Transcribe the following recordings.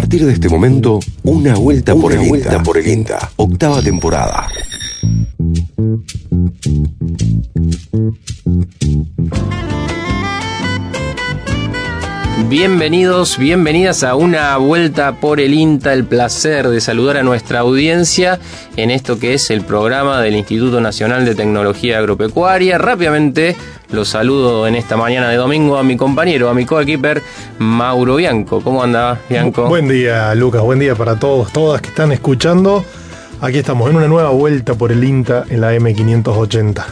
partir de este momento, Una vuelta por el INTA. Octava temporada. Bienvenidos, bienvenidas a Una Vuelta por el INTA, el placer de saludar a nuestra audiencia en esto que es el programa del Instituto Nacional de Tecnología Agropecuaria. Rápidamente los saludo en esta mañana de domingo a mi compañero, a mi coequiper, Mauro Bianco. ¿Cómo anda, Bianco? Buen día, Lucas, buen día para todos, todas que están escuchando. Aquí estamos en una nueva vuelta por el INTA en la M580.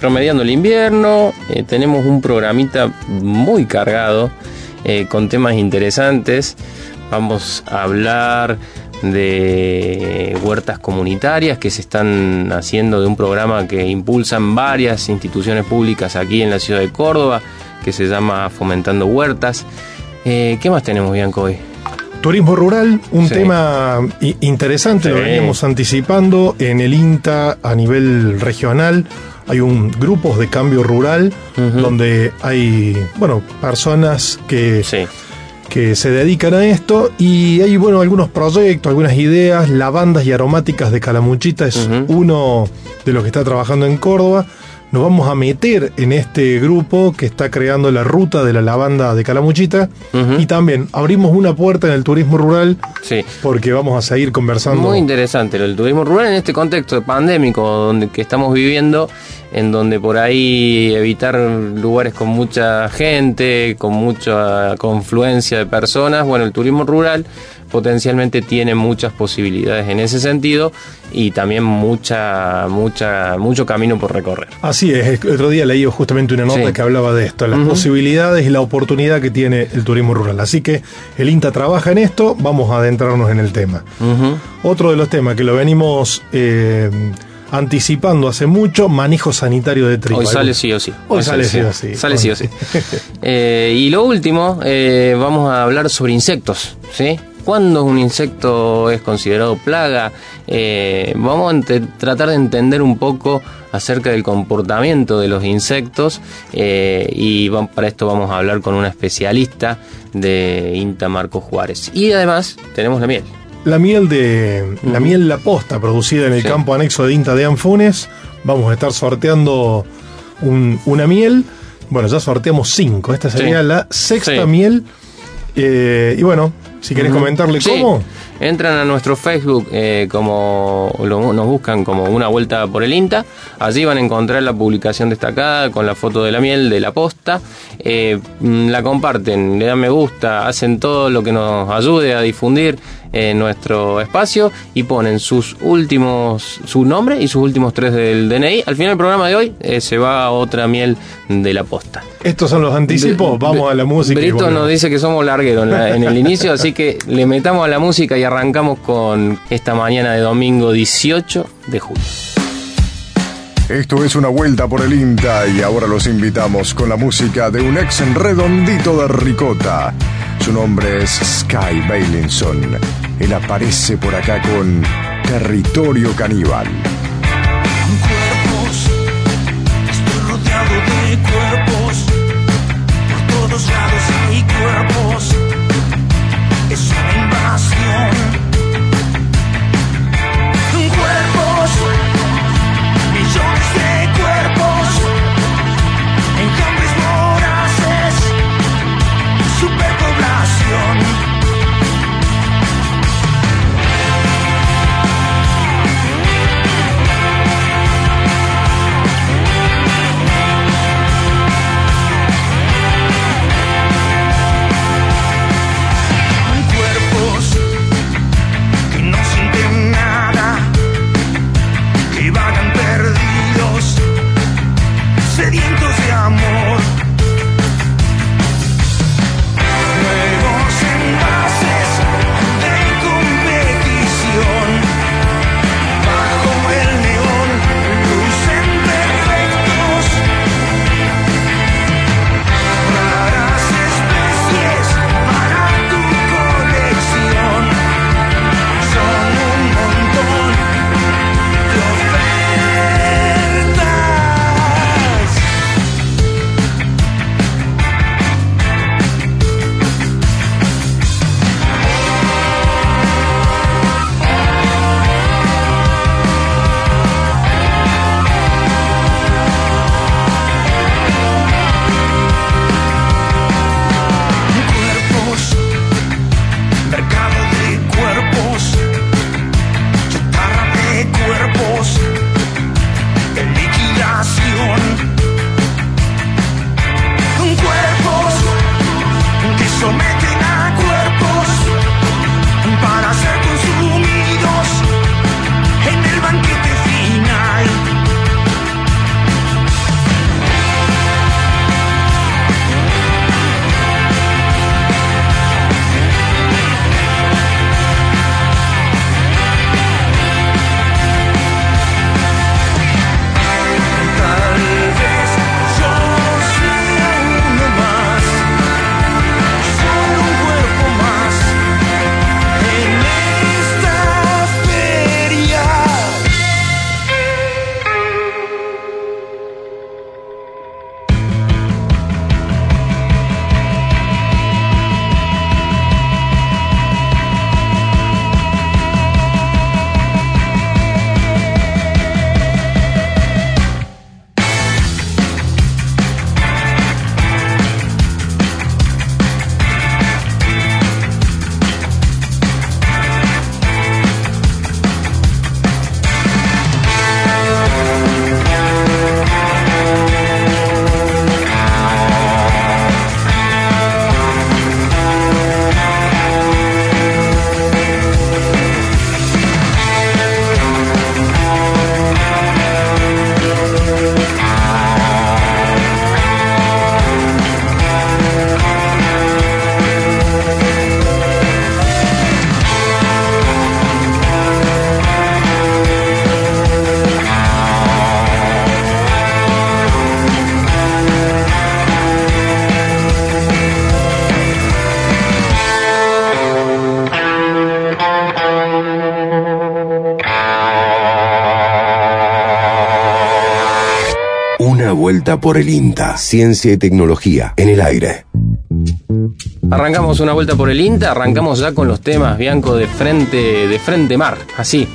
Promediando el invierno, tenemos un programita muy cargado con temas interesantes. Vamos a hablar de huertas comunitarias que se están haciendo, de un programa que impulsan varias instituciones públicas aquí en la ciudad de Córdoba, que se llama Fomentando Huertas. ¿Qué más tenemos, Bianco, hoy? Turismo rural, un tema interesante, lo veníamos anticipando en el INTA a nivel regional. Hay grupos de cambio rural donde hay personas que se dedican a esto, y hay algunos proyectos, algunas ideas. Lavandas y Aromáticas de Calamuchita es uno de los que está trabajando en Córdoba. Nos vamos a meter en este grupo que está creando la ruta de la lavanda de Calamuchita y también abrimos una puerta en el turismo rural porque vamos a seguir conversando. Muy interesante el turismo rural en este contexto pandémico que estamos viviendo, en donde por ahí evitar lugares con mucha gente, con mucha confluencia de personas. El turismo rural potencialmente tiene muchas posibilidades en ese sentido, y también mucho camino por recorrer. Así es, el otro día leí justamente una nota que hablaba de esto, las posibilidades y la oportunidad que tiene el turismo rural. Así que el INTA trabaja en esto, vamos a adentrarnos en el tema. Otro de los temas que lo venimos anticipando hace mucho, manejo sanitario de trigo. Hoy sale sí o sí. Hoy sale sí o sí. Y lo último, vamos a hablar sobre insectos, ¿sí? ¿Cuándo un insecto es considerado plaga? Vamos a tratar de entender un poco acerca del comportamiento de los insectos, y para esto vamos a hablar con una especialista de INTA Marcos Juárez. Y además tenemos la miel. La miel La Posta, producida en el campo anexo de INTA de Anfunes. Vamos a estar sorteando una miel. Ya sorteamos 5. Esta sería la sexta miel. Si querés comentarle cómo. Entran a nuestro Facebook, nos buscan como Una Vuelta por el INTA. Allí van a encontrar la publicación destacada con la foto de la miel de La Posta. La comparten, le dan me gusta, hacen todo lo que nos ayude a difundir nuestro espacio, y ponen su nombre y sus últimos 3 del DNI. Al final del programa de hoy se va a otra miel de La Posta. Estos son los anticipos, vamos a la música. Brito nos dice que somos largueros en el inicio, así que le metamos a la música y arrancamos con esta mañana de domingo 18 de julio. Esto es Una Vuelta por el INTA, y ahora los invitamos con la música de un ex Redondito de Ricota. Su nombre es Sky Bailinson. Él aparece por acá con Territorio Caníbal. Cuerpos, estoy rodeado de cuerpos. Por todos lados hay cuerpos. Es una invasión. Cuerpos, millones de cuerpos. Enjambres voraces, superpoblación. vuelta por el INTA. Ciencia y tecnología en el aire. Arrancamos una vuelta por el INTA, arrancamos ya con los temas, Bianco, de frente mar, así,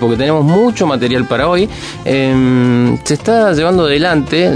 porque tenemos mucho material para hoy. Se está llevando adelante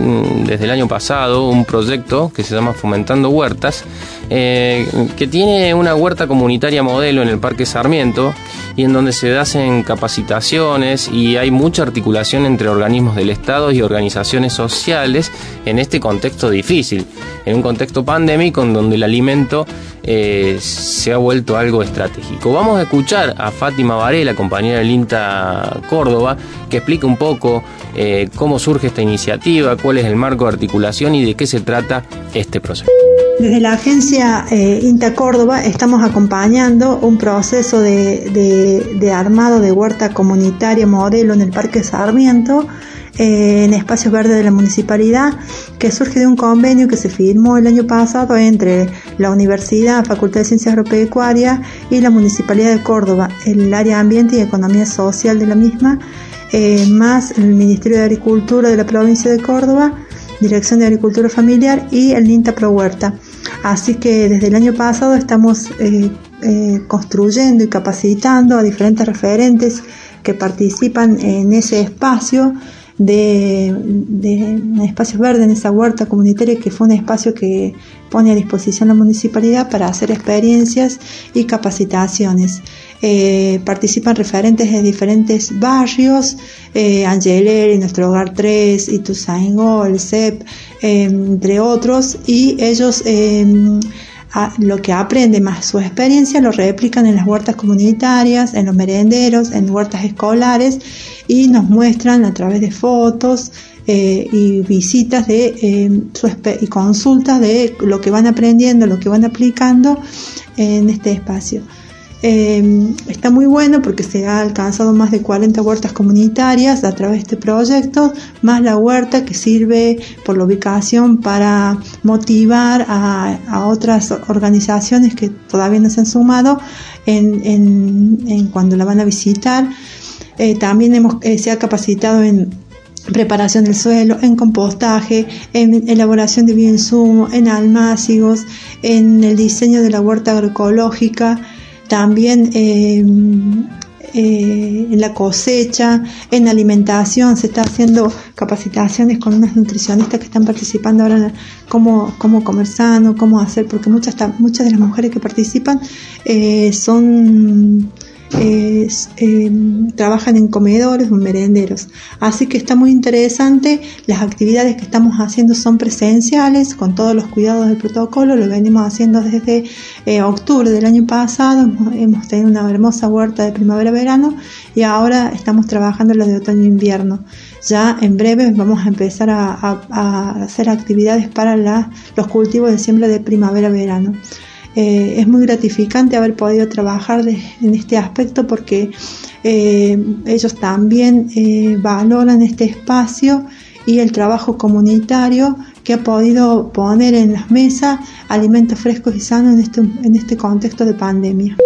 desde el año pasado un proyecto que se llama Fomentando Huertas, que tiene una huerta comunitaria modelo en el Parque Sarmiento, y en donde se hacen capacitaciones y hay mucha articulación entre organismos del Estado y organizaciones sociales en este contexto difícil, en un contexto pandémico en donde el alimento se ha vuelto algo estratégico. Vamos a escuchar a Fátima Varela, compañera del INTA Córdoba, que explica un poco cómo surge esta iniciativa, cuál es el marco de articulación y de qué se trata este proceso. Desde la agencia INTA Córdoba estamos acompañando un proceso de armado de huerta comunitaria modelo en el Parque Sarmiento, en espacios verdes de la municipalidad, que surge de un convenio que se firmó el año pasado entre la Universidad, Facultad de Ciencias Agropecuarias y la Municipalidad de Córdoba, el área ambiente y economía social de la misma, más el Ministerio de Agricultura de la provincia de Córdoba, Dirección de Agricultura Familiar y el INTA Pro Huerta. Así que desde el año pasado estamos construyendo y capacitando a diferentes referentes que participan en ese espacio de espacios verdes, en esa huerta comunitaria, que fue un espacio que pone a disposición la municipalidad para hacer experiencias y capacitaciones. Participan referentes de diferentes barrios, Angeleri, Nuestro Hogar 3, Ituzaingó, el CEP, entre otros, y ellos lo que aprenden más su experiencia lo replican en las huertas comunitarias, en los merenderos, en huertas escolares, y nos muestran a través de fotos y visitas de y consultas de lo que van aprendiendo, lo que van aplicando en este espacio. Está muy bueno porque se ha alcanzado más de 40 huertas comunitarias a través de este proyecto, más la huerta que sirve por la ubicación para motivar a otras organizaciones que todavía no se han sumado en cuando la van a visitar. También se ha capacitado en preparación del suelo, en compostaje, en elaboración de bioinsumos, en almácigos, en el diseño de la huerta agroecológica, también en la cosecha, en alimentación. Se está haciendo capacitaciones con unas nutricionistas que están participando ahora en cómo comer sano, cómo hacer, porque muchas de las mujeres que participan son... trabajan en comedores o en merenderos, así que está muy interesante. Las actividades que estamos haciendo son presenciales, con todos los cuidados del protocolo. Lo venimos haciendo desde octubre del año pasado. Hemos tenido una hermosa huerta de primavera-verano y ahora estamos trabajando la de otoño-invierno. Ya en breve vamos a empezar a hacer actividades para los cultivos de siembra de primavera-verano. Es muy gratificante haber podido trabajar en este aspecto, porque ellos también valoran este espacio y el trabajo comunitario que ha podido poner en las mesas alimentos frescos y sanos en este contexto de pandemia.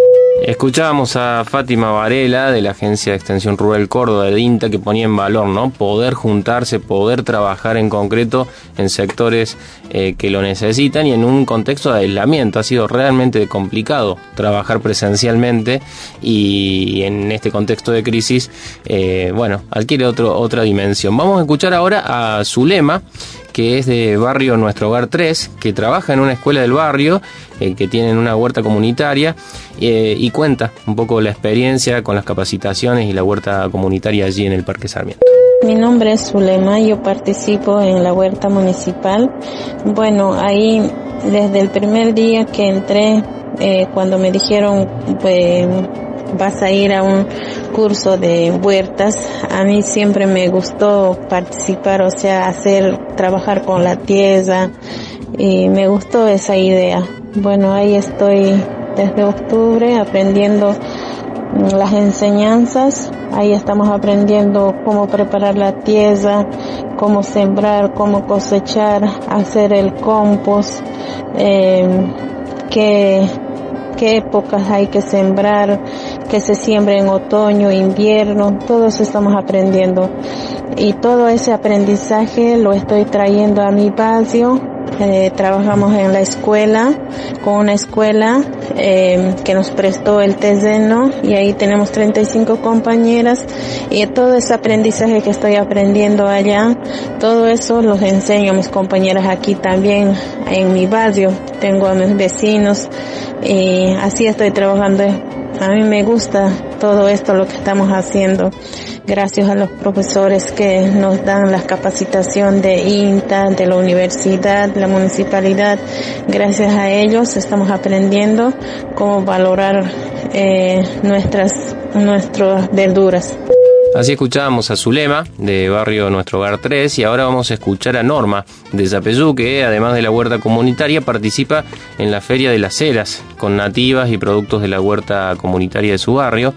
Escuchábamos a Fátima Varela de la Agencia de Extensión Rural Córdoba de INTA, que ponía en valor, ¿no?, poder juntarse, poder trabajar en concreto en sectores que lo necesitan y en un contexto de aislamiento. Ha sido realmente complicado trabajar presencialmente, y en este contexto de crisis, adquiere otra dimensión. Vamos a escuchar ahora a Zulema, que es de Barrio Nuestro Hogar 3, que trabaja en una escuela del barrio, que tienen una huerta comunitaria, y cuenta un poco la experiencia con las capacitaciones y la huerta comunitaria allí en el Parque Sarmiento. Mi nombre es Zulema, yo participo en la huerta municipal. Bueno, ahí desde el primer día que entré, cuando me dijeron, pues, vas a ir a un curso de huertas, a mí siempre me gustó participar, o sea, trabajar con la tierra, y me gustó esa idea. Bueno, ahí estoy desde octubre aprendiendo las enseñanzas. Ahí estamos aprendiendo cómo preparar la tierra, cómo sembrar, cómo cosechar, hacer el compost, qué épocas hay que sembrar, que se siembre en otoño, invierno. Todo eso estamos aprendiendo. y todo ese aprendizaje lo estoy trayendo a mi barrio. Trabajamos en la escuela, con una escuela que nos prestó el terreno, y ahí tenemos 35 compañeras, y todo ese aprendizaje que estoy aprendiendo allá, todo eso los enseño a mis compañeras aquí también en mi barrio. Tengo a mis vecinos y así estoy trabajando. A mí me gusta todo esto, lo que estamos haciendo, gracias a los profesores que nos dan la capacitación de INTA, de la universidad, la municipalidad. Gracias a ellos estamos aprendiendo cómo valorar nuestras verduras. Así escuchábamos a Zulema, de Barrio Nuestro Hogar 3, y ahora vamos a escuchar a Norma, de Yapeyú, que además de la huerta comunitaria participa en la Feria de las Heras, con nativas y productos de la huerta comunitaria de su barrio.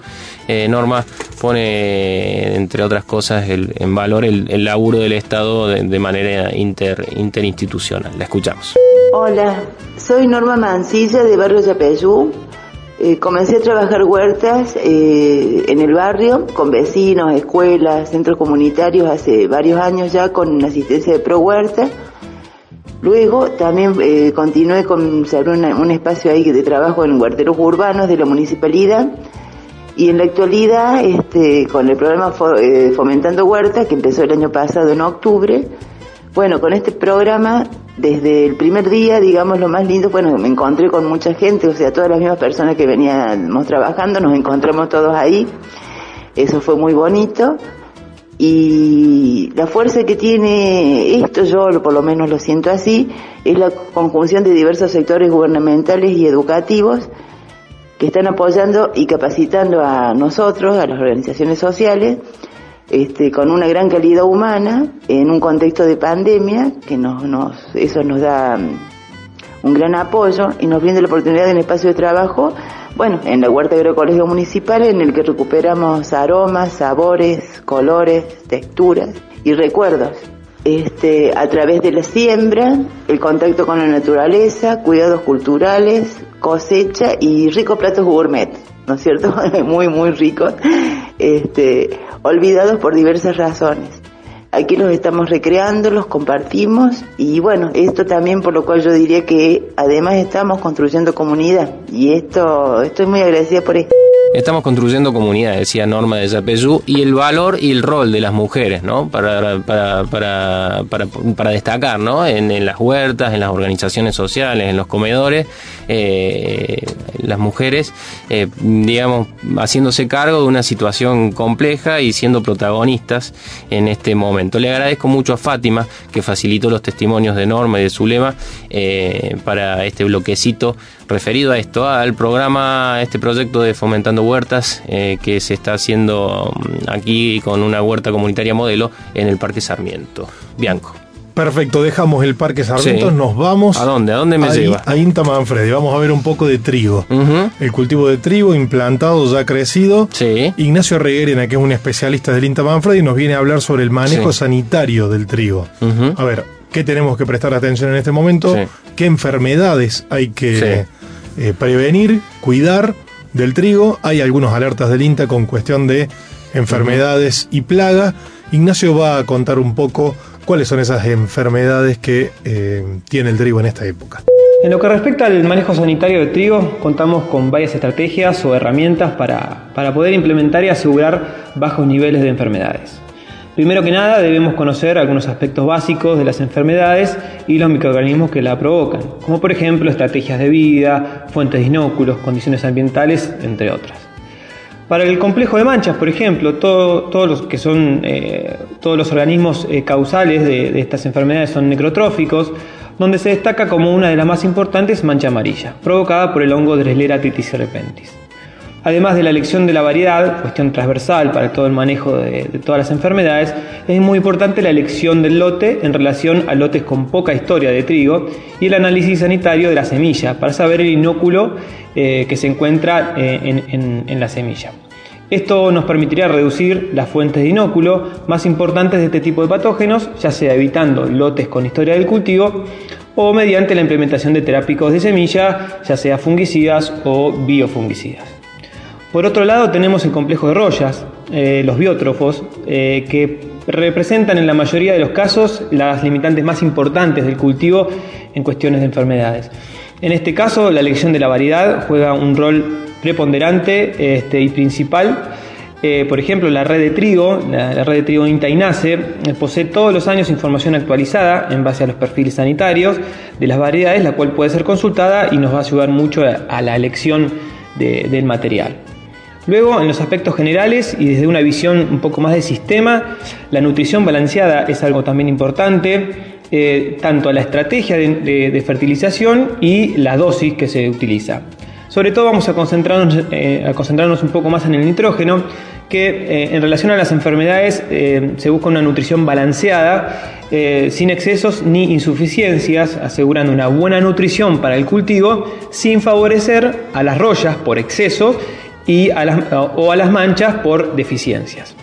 Norma pone, entre otras cosas, en valor el laburo del Estado de manera interinstitucional. La escuchamos. Hola, soy Norma Mancilla, de Barrio Yapeyú. Comencé a trabajar huertas en el barrio, con vecinos, escuelas, centros comunitarios, hace varios años ya, con asistencia de Pro Huerta. Luego también continué con un espacio ahí de trabajo en huerteros urbanos de la municipalidad, y en la actualidad con el programa Fomentando Huertas, que empezó el año pasado en octubre. Bueno, con este programa, desde el primer día, digamos, lo más lindo, bueno, me encontré con mucha gente, o sea, todas las mismas personas que veníamos trabajando, nos encontramos todos ahí. Eso fue muy bonito. Y la fuerza que tiene esto, yo por lo menos lo siento así, es la conjunción de diversos sectores gubernamentales y educativos que están apoyando y capacitando a nosotros, a las organizaciones sociales, con una gran calidad humana en un contexto de pandemia, que eso nos da un gran apoyo y nos brinda la oportunidad de un espacio de trabajo, bueno, en la huerta agroecológica municipal, en el que recuperamos aromas, sabores, colores, texturas y recuerdos. A través de la siembra, el contacto con la naturaleza, cuidados culturales, cosecha y ricos platos gourmet, ¿no es cierto? Muy, muy ricos, olvidados por diversas razones. Aquí los estamos recreando, los compartimos, y bueno, esto también por lo cual yo diría que además estamos construyendo comunidad, y esto estoy muy agradecida por esto. Estamos construyendo comunidad, decía Norma, de Yapeyú, y el valor y el rol de las mujeres, ¿no? Para destacar, ¿no? En las huertas, en las organizaciones sociales, en los comedores, las mujeres, digamos, haciéndose cargo de una situación compleja y siendo protagonistas en este momento. Le agradezco mucho a Fátima, que facilitó los testimonios de Norma y de Zulema para este bloquecito referido a esto, al programa, a este proyecto de Fomentando Huertas que se está haciendo aquí con una huerta comunitaria modelo en el Parque Sarmiento. Bianco. Perfecto, dejamos el Parque Sarmiento, sí. Nos vamos... ¿A dónde? ¿A dónde me lleva? A INTA Manfredi. Vamos a ver un poco de trigo. Uh-huh. El cultivo de trigo implantado, ya crecido. Sí. Ignacio Erreguerena, que es un especialista del INTA Manfredi, nos viene a hablar sobre el manejo sanitario del trigo. Uh-huh. A ver, ¿qué tenemos que prestar atención en este momento? Sí. ¿Qué enfermedades hay que prevenir, cuidar del trigo? Hay algunos alertas del INTA con cuestión de enfermedades y plaga. Ignacio va a contar un poco cuáles son esas enfermedades que tiene el trigo en esta época. En lo que respecta al manejo sanitario de trigo, contamos con varias estrategias o herramientas para poder implementar y asegurar bajos niveles de enfermedades. Primero que nada, debemos conocer algunos aspectos básicos de las enfermedades y los microorganismos que la provocan, como por ejemplo estrategias de vida, fuentes de inóculos, condiciones ambientales, entre otras. Para el complejo de manchas, por ejemplo, todos los organismos causales de estas enfermedades son necrotróficos, donde se destaca como una de las más importantes mancha amarilla, provocada por el hongo Drechslera tritici-repentis. Además de la elección de la variedad, cuestión transversal para todo el manejo de todas las enfermedades, es muy importante la elección del lote en relación a lotes con poca historia de trigo y el análisis sanitario de la semilla para saber el inóculo que se encuentra en la semilla. Esto nos permitirá reducir las fuentes de inóculo más importantes de este tipo de patógenos, ya sea evitando lotes con historia del cultivo o mediante la implementación de terápicos de semilla, ya sea fungicidas o biofungicidas. Por otro lado, tenemos el complejo de royas, los biótrofos, que representan en la mayoría de los casos las limitantes más importantes del cultivo en cuestiones de enfermedades. En este caso, la elección de la variedad juega un rol preponderante y principal. Por ejemplo, la red de trigo, la red de trigo INTA y NACE, posee todos los años información actualizada en base a los perfiles sanitarios de las variedades, la cual puede ser consultada y nos va a ayudar mucho a la elección del material. Luego, en los aspectos generales y desde una visión un poco más de sistema, la nutrición balanceada es algo también importante, tanto a la estrategia de fertilización y la dosis que se utiliza. Sobre todo vamos a concentrarnos un poco más en el nitrógeno, que en relación a las enfermedades se busca una nutrición balanceada, sin excesos ni insuficiencias, asegurando una buena nutrición para el cultivo, sin favorecer a las royas por excesos y a las manchas por deficiencias.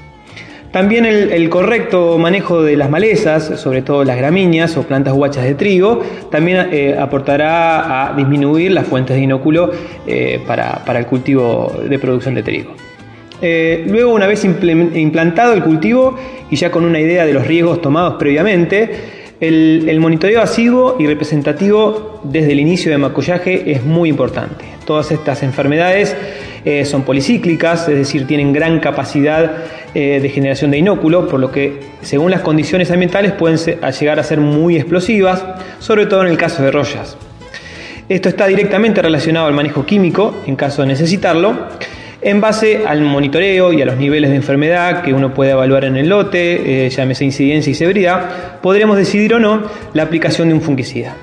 También el correcto manejo de las malezas, sobre todo las gramíneas o plantas guachas de trigo, también aportará a disminuir las fuentes de inóculo para el cultivo de producción de trigo. Luego, una vez implantado el cultivo y ya con una idea de los riesgos tomados previamente, el monitoreo asiduo y representativo desde el inicio de macollaje es muy importante. Todas estas enfermedades son policíclicas, es decir, tienen gran capacidad de generación de inóculo, por lo que según las condiciones ambientales pueden llegar a ser muy explosivas, sobre todo en el caso de royas. Esto está directamente relacionado al manejo químico, en caso de necesitarlo, en base al monitoreo y a los niveles de enfermedad que uno puede evaluar en el lote, llámese incidencia y severidad, podremos decidir o no la aplicación de un fungicida.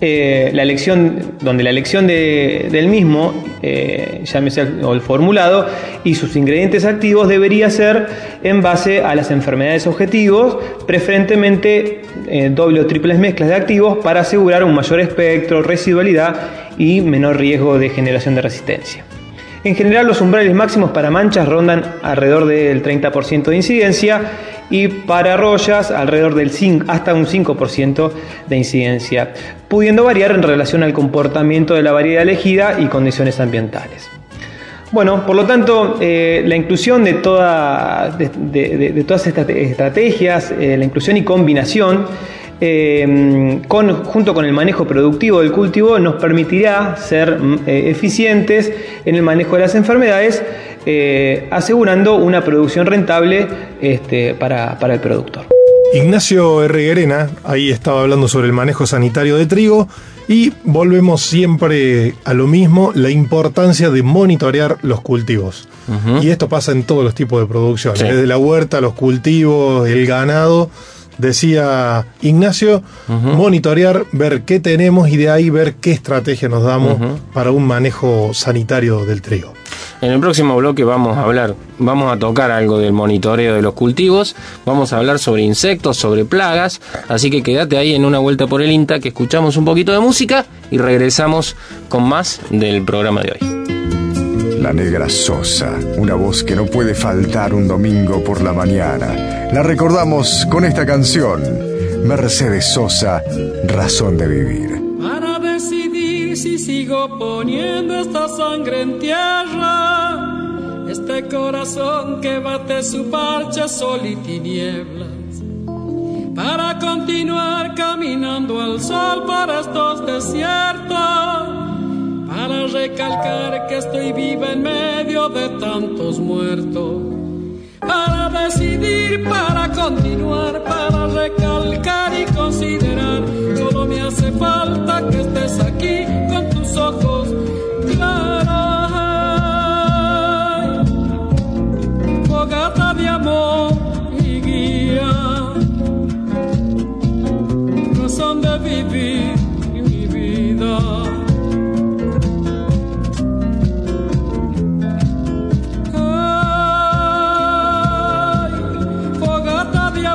La elección del mismo, llámese el formulado, y sus ingredientes activos debería ser en base a las enfermedades objetivos, preferentemente doble o triples mezclas de activos para asegurar un mayor espectro, residualidad y menor riesgo de generación de resistencia. En general, los umbrales máximos para manchas rondan alrededor del 30% de incidencia y para royas alrededor del 5, hasta un 5% de incidencia, pudiendo variar en relación al comportamiento de la variedad elegida y condiciones ambientales. Bueno, por lo tanto, la inclusión de todas estas estrategias, la inclusión y combinación, junto con el manejo productivo del cultivo, nos permitirá ser eficientes en el manejo de las enfermedades, asegurando una producción rentable para el productor. Ignacio Erreguerena, ahí estaba hablando sobre el manejo sanitario de trigo, y volvemos siempre a lo mismo, la importancia de monitorear los cultivos. Uh-huh. Y esto pasa en todos los tipos de producción, sí. Desde la huerta, los cultivos, el ganado. Decía Ignacio, uh-huh, monitorear, ver qué tenemos y de ahí ver qué estrategia nos damos, uh-huh, para un manejo sanitario del trigo. En el próximo bloque vamos a tocar algo del monitoreo de los cultivos, vamos a hablar sobre insectos, sobre plagas, así que quédate ahí en Una Vuelta por el INTA, que escuchamos un poquito de música y regresamos con más del programa de hoy. La Negra Sosa, una voz que no puede faltar un domingo por la mañana. La recordamos con esta canción, Mercedes Sosa, Razón de Vivir. Para decidir si sigo poniendo esta sangre en tierra, este corazón que bate su parche sol y tinieblas, para continuar caminando al sol por estos desiertos, para recalcar que estoy viva en medio de tantos muertos, para decidir, para continuar, para recalcar y considerar, solo me hace falta que estés aquí con tus ojos claros, fogata de amor y guía, razón de vivir mi vida.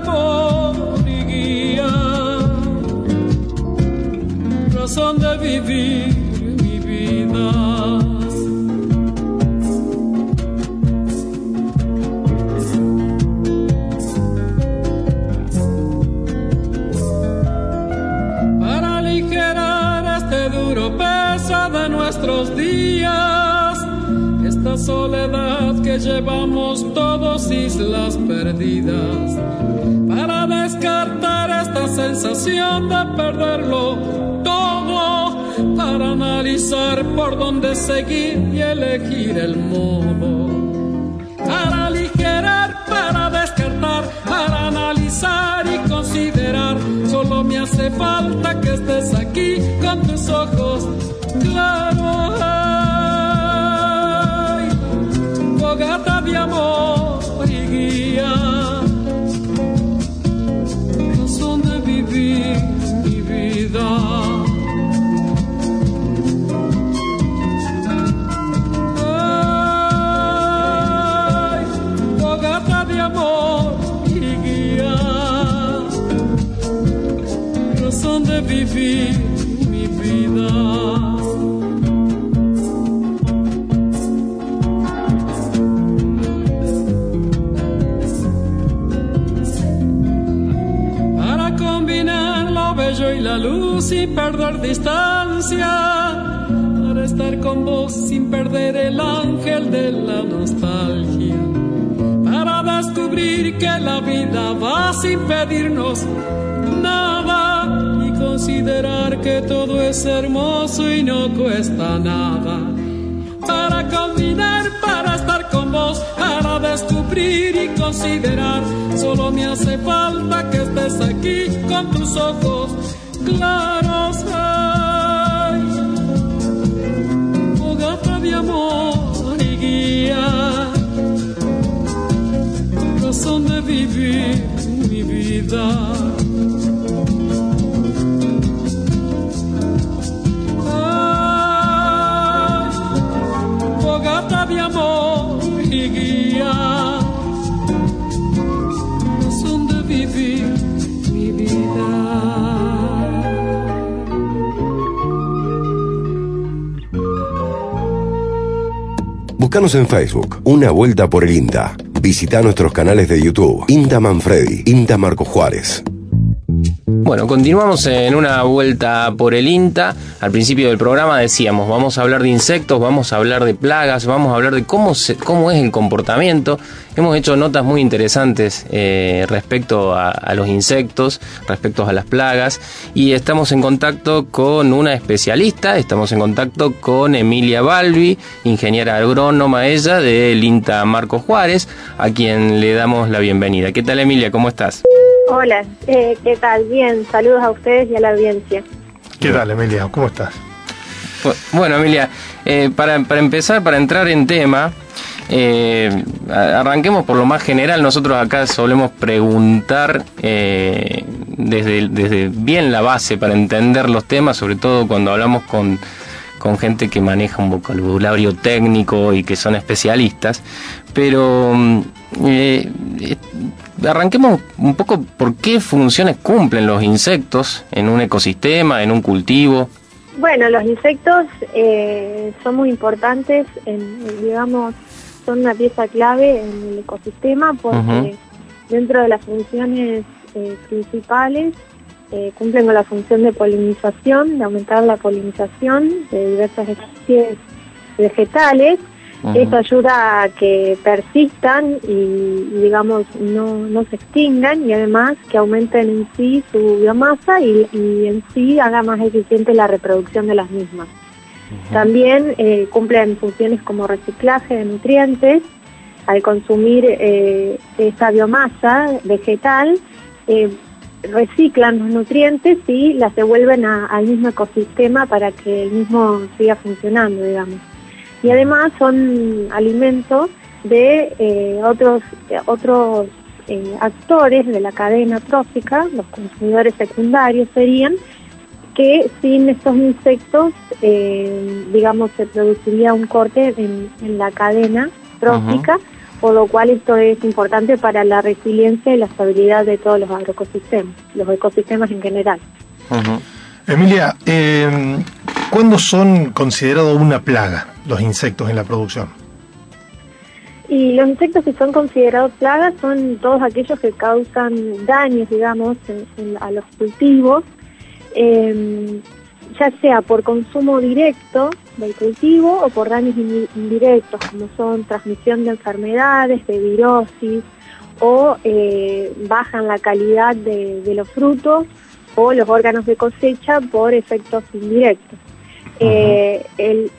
Amor y guía, soledad que llevamos todos, islas perdidas, para descartar esta sensación de perderlo todo, para analizar por dónde seguir y elegir el modo, para aligerar, para descartar, para analizar y considerar. Solo me hace falta que estés aquí con tus ojos claros. Ay, fogata de amor y guía, razón de vivir mi vida. Donde viví mi vida. Para combinar lo bello y la luz sin perder distancia, para estar con vos sin perder el ángel de la nostalgia, para descubrir que la vida va sin pedirnos nada, considerar que todo es hermoso y no cuesta nada, para combinar, para estar con vos, para descubrir y considerar. Solo me hace falta que estés aquí con tus ojos claros. Ay, fogata de amor y guía, razón de vivir mi vida. Fogata de amor y guía, razón de vivir mi vida. Búscanos en Facebook, Una Vuelta por el INTA. Visita nuestros canales de YouTube, INTA Manfredi, INTA Marcos Juárez. Bueno, continuamos en Una Vuelta por el INTA. Al principio del programa decíamos, vamos a hablar de insectos, vamos a hablar de plagas, vamos a hablar de cómo es el comportamiento. Hemos hecho notas muy interesantes respecto a los insectos, respecto a las plagas, y estamos en contacto con una especialista, estamos en contacto con Emilia Balbi, ingeniera agrónoma ella del INTA Marcos Juárez, a quien le damos la bienvenida. ¿Qué tal, Emilia? ¿Cómo estás? Hola, ¿qué tal? Bien, saludos a ustedes y a la audiencia. ¿Qué tal, Emilia? ¿Cómo estás? Bueno, Emilia, para empezar, para entrar en tema, arranquemos por lo más general. Nosotros acá solemos preguntar desde bien la base para entender los temas, sobre todo cuando hablamos con gente que maneja un vocabulario técnico y que son especialistas, pero arranquemos un poco por qué funciones cumplen los insectos en un ecosistema, en un cultivo. Bueno, los insectos son muy importantes, digamos, son una pieza clave en el ecosistema porque dentro de las funciones principales cumplen con la función de polinización, de aumentar la polinización de diversas especies vegetales. Eso ayuda a que persistan y digamos, no se extingan, y además que aumenten en sí su biomasa y en sí haga más eficiente la reproducción de las mismas. También cumplen funciones como reciclaje de nutrientes. Al consumir esta biomasa vegetal, reciclan los nutrientes y las devuelven al mismo ecosistema para que el mismo siga funcionando, digamos. Y además son alimentos de otros actores de la cadena trófica, los consumidores secundarios serían, que sin estos insectos, digamos, se produciría un corte en la cadena trófica, por lo cual esto es importante para la resiliencia y la estabilidad de todos los agroecosistemas, los ecosistemas en general. Emilia, ¿cuándo son considerados una plaga los insectos en la producción? Y los insectos que son considerados plagas son todos aquellos que causan daños, digamos, a los cultivos, ya sea por consumo directo del cultivo o por daños indirectos, como son transmisión de enfermedades, de virosis, o bajan la calidad de los frutos o los órganos de cosecha por efectos indirectos.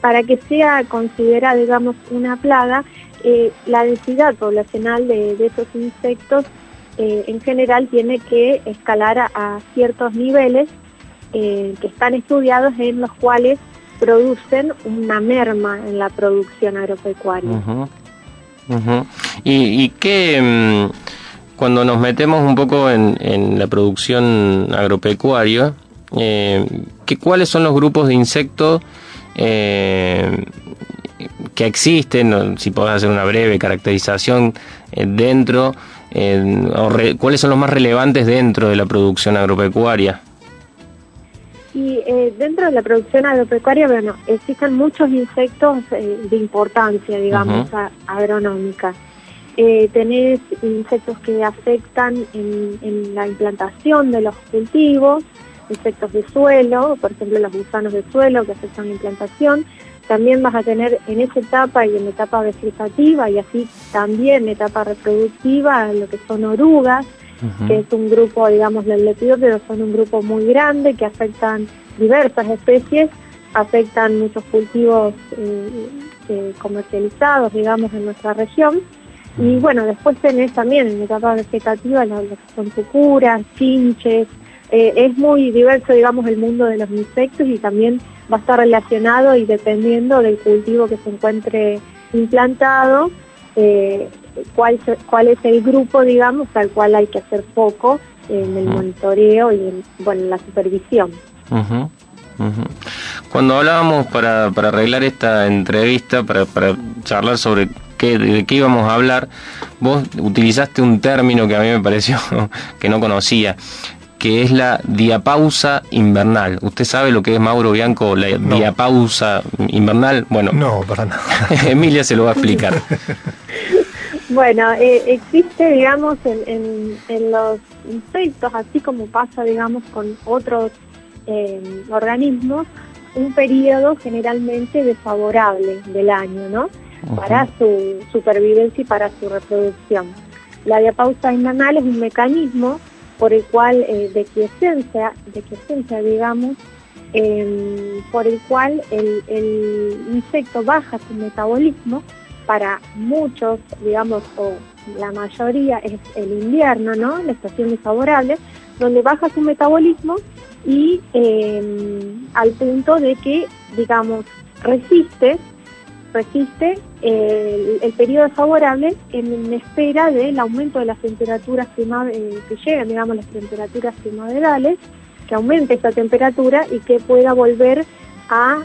Para que sea considerada, digamos, una plaga, la densidad poblacional de esos insectos en general tiene que escalar a ciertos niveles que están estudiados, en los cuales producen una merma en la producción agropecuaria. ¿Y qué, cuando nos metemos un poco en la producción agropecuaria, cuáles son los grupos de insectos que existen? Si podés hacer una breve caracterización dentro, cuáles son los más relevantes dentro de la producción agropecuaria. Y dentro de la producción agropecuaria, bueno, existen muchos insectos de importancia, digamos, agronómica. Tenés insectos que afectan en la implantación de los cultivos, insectos de suelo, por ejemplo los gusanos de suelo que afectan la implantación. También vas a tener en esa etapa y en la etapa vegetativa y así también en la etapa reproductiva lo que son orugas, que es un grupo, digamos, del lepidote, pero son un grupo muy grande que afectan diversas especies, afectan muchos cultivos comercializados, digamos, en nuestra región. Y bueno, después tenés también en la etapa vegetativa las que son cucuras, chinches. Es muy diverso, digamos, el mundo de los insectos, y también va a estar relacionado y dependiendo del cultivo que se encuentre implantado, cuál es el grupo, digamos, al cual hay que hacer foco en el monitoreo y en la supervisión. Cuando hablábamos para arreglar esta entrevista, para charlar sobre de qué íbamos a hablar, vos utilizaste un término que a mí me pareció que no conocía, que es la diapausa invernal. ¿Usted sabe lo que es, Mauro Bianco, la diapausa invernal? Bueno, no, para nada. Emilia se lo va a explicar. Bueno, existe, digamos, en los insectos, así como pasa, digamos, con otros organismos, un periodo generalmente desfavorable del año, ¿no? Para su supervivencia y para su reproducción. La diapausa invernal es un mecanismo por el cual, de quiescencia, digamos, por el cual el insecto baja su metabolismo. Para muchos, digamos, o la mayoría, es el invierno, ¿no? La estación desfavorable, donde baja su metabolismo y al punto de que, digamos, resiste el periodo desfavorable en espera del aumento de las temperaturas que llegan, digamos, las temperaturas primaverales, que aumente esa temperatura y que pueda volver a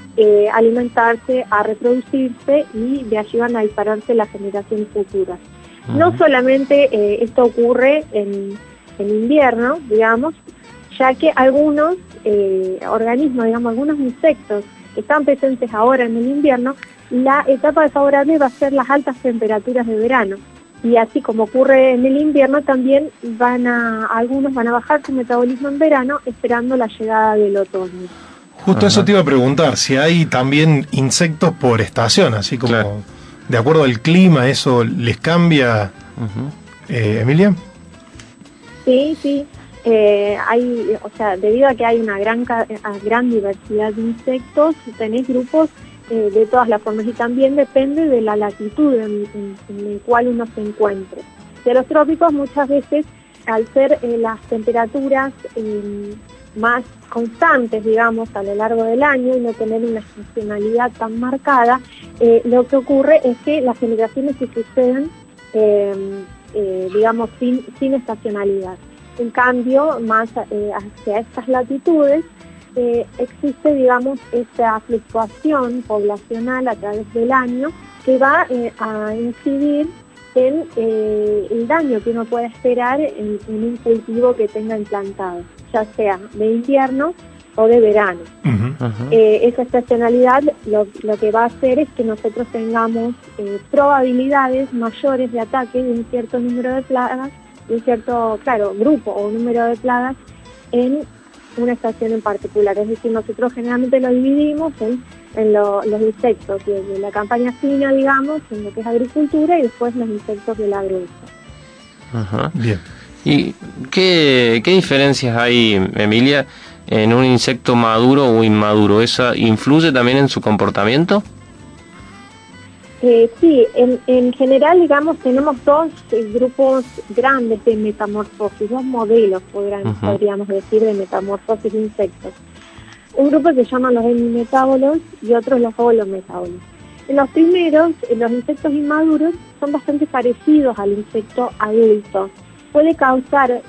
alimentarse, a reproducirse, y de allí van a dispararse las generaciones futuras. No solamente esto ocurre en invierno, digamos, ya que algunos organismos, digamos, algunos insectos que están presentes ahora en el invierno, la etapa desfavorable va a ser las altas temperaturas de verano. Y así como ocurre en el invierno, también algunos van a bajar su metabolismo en verano, esperando la llegada del otoño. Justo eso te iba a preguntar, si hay también insectos por estación, así como de acuerdo al clima, ¿eso les cambia, Emilia? Sí, hay, o sea, debido a que hay una gran diversidad de insectos, tenés grupos de todas las formas, y también depende de la latitud en el cual uno se encuentre. De los trópicos, muchas veces, al ser las temperaturas más constantes, digamos, a lo largo del año, y no tener una estacionalidad tan marcada, lo que ocurre es que las generaciones se suceden, digamos, sin estacionalidad. En cambio, más hacia estas latitudes, existe, digamos, esta fluctuación poblacional a través del año que va a incidir en el daño que uno puede esperar en un cultivo que tenga implantado, ya sea de invierno o de verano. Esa estacionalidad lo que va a hacer es que nosotros tengamos probabilidades mayores de ataque de un cierto número de plagas, de un cierto grupo o número de plagas en una estación en particular. Es decir, nosotros generalmente lo dividimos en los insectos, de la campaña fina, digamos, en lo que es agricultura, y después los insectos del agroindustria. Ajá, bien. ¿Y qué diferencias hay, Emilia, en un insecto maduro o inmaduro? ¿Esa influye también en su comportamiento? Sí, en general, digamos, tenemos dos grupos grandes de metamorfosis, dos modelos, podríamos decir, de metamorfosis de insectos. Un grupo se llama los hemimetábolos y otros los holometábolos. En los primeros, los insectos inmaduros son bastante parecidos al insecto adulto. Puede causar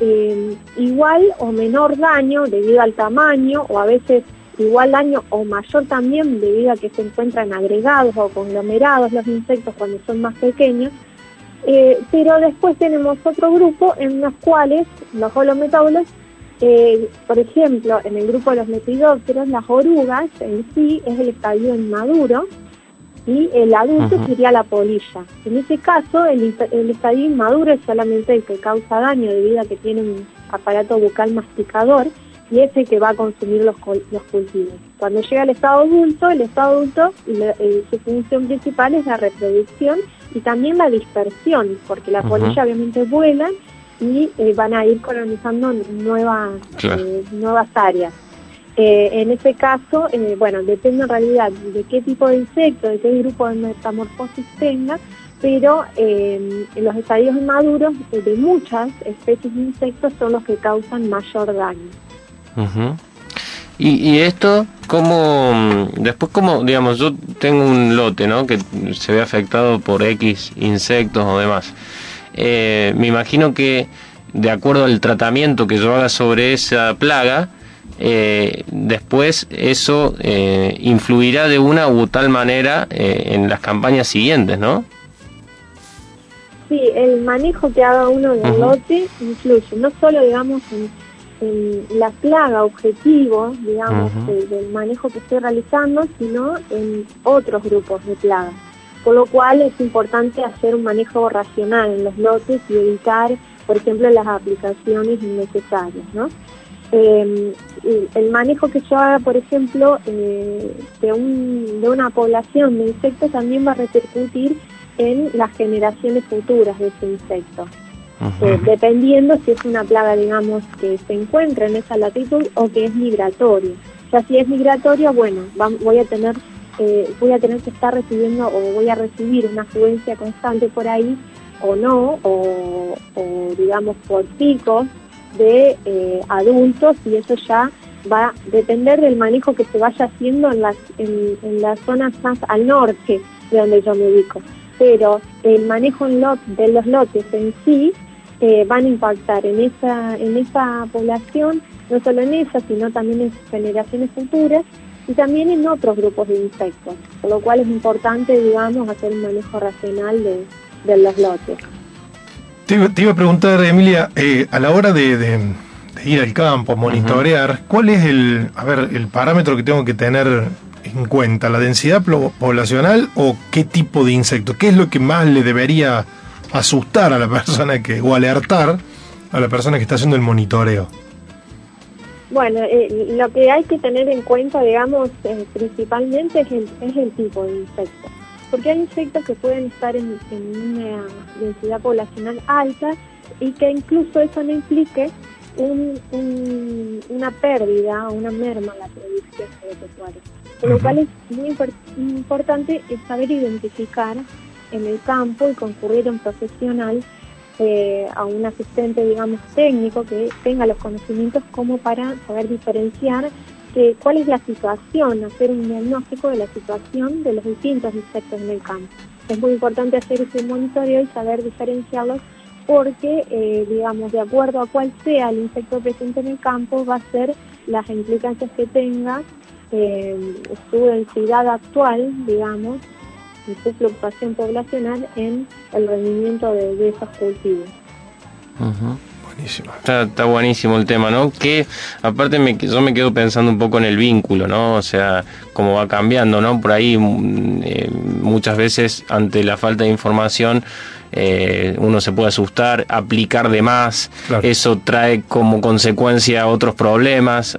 igual o menor daño debido al tamaño, o a veces igual daño o mayor también debido a que se encuentran agregados o conglomerados los insectos cuando son más pequeños. Pero después tenemos otro grupo en los cuales los holometábolos, por ejemplo, en el grupo de los lepidópteros, las orugas en sí es el estadio inmaduro y el adulto sería la polilla. En ese caso, el estadio inmaduro es solamente el que causa daño debido a que tiene un aparato bucal masticador y es el que va a consumir los cultivos. Cuando llega al estado adulto, su función principal es la reproducción y también la dispersión, porque la polilla obviamente vuela y van a ir colonizando nuevas áreas. En ese caso, depende en realidad de qué tipo de insecto, de qué grupo de metamorfosis tenga, pero en los estadios inmaduros de muchas especies de insectos son los que causan mayor daño. Uh-huh. Y esto, ¿cómo, digamos, yo tengo un lote, ¿no?, que se ve afectado por X insectos o demás. Me imagino que, de acuerdo al tratamiento que yo haga sobre esa plaga, después eso influirá de una u tal manera en las campañas siguientes, ¿no? Sí, el manejo que haga uno del lote influye, no solo, digamos, en la plaga objetivo, digamos, del manejo que estoy realizando, sino en otros grupos de plagas. Por lo cual es importante hacer un manejo racional en los lotes y evitar, por ejemplo, las aplicaciones innecesarias, ¿no? El manejo que yo haga, por ejemplo, de una población de insectos también va a repercutir en las generaciones futuras de ese insecto. Dependiendo si es una plaga, digamos, que se encuentra en esa latitud o que es migratoria. O sea, si es migratoria, bueno, voy a tener que estar recibiendo, o voy a recibir una afluencia constante por ahí o no, o digamos por picos de adultos, y eso ya va a depender del manejo que se vaya haciendo en las zonas más al norte de donde yo me ubico. Pero el manejo de los lotes en sí van a impactar en esa población, no solo en esa, sino también en generaciones futuras, y también en otros grupos de insectos, por lo cual es importante, digamos, hacer un manejo racional de los lotes. Te iba a preguntar, Emilia, a la hora de ir al campo, monitorear, ¿cuál es el parámetro que tengo que tener en cuenta? ¿La densidad poblacional o qué tipo de insecto? ¿Qué es lo que más le debería asustar a la persona o alertar a la persona que está haciendo el monitoreo? Bueno, lo que hay que tener en cuenta, digamos, principalmente es el tipo de insecto. Porque hay insectos que pueden estar en una densidad poblacional alta y que incluso eso no implique una pérdida o una merma en la producción agropecuaria. Por lo cual es muy importante saber identificar en el campo y concurrir a un profesional, a un asistente, digamos, técnico que tenga los conocimientos como para saber diferenciar cuál es la situación, hacer un diagnóstico de la situación de los distintos insectos en el campo. Es muy importante hacer ese monitoreo y saber diferenciarlos porque, digamos, de acuerdo a cuál sea el insecto presente en el campo, va a ser las implicancias que tenga, su densidad actual, digamos, y su fluctuación poblacional en el rendimiento de esos cultivos. Buenísimo. Está buenísimo el tema, ¿no? Que aparte yo me quedo pensando un poco en el vínculo, ¿no? O sea, cómo va cambiando, ¿no? Por ahí muchas veces ante la falta de información uno se puede asustar, aplicar de más, claro. Eso trae como consecuencia otros problemas.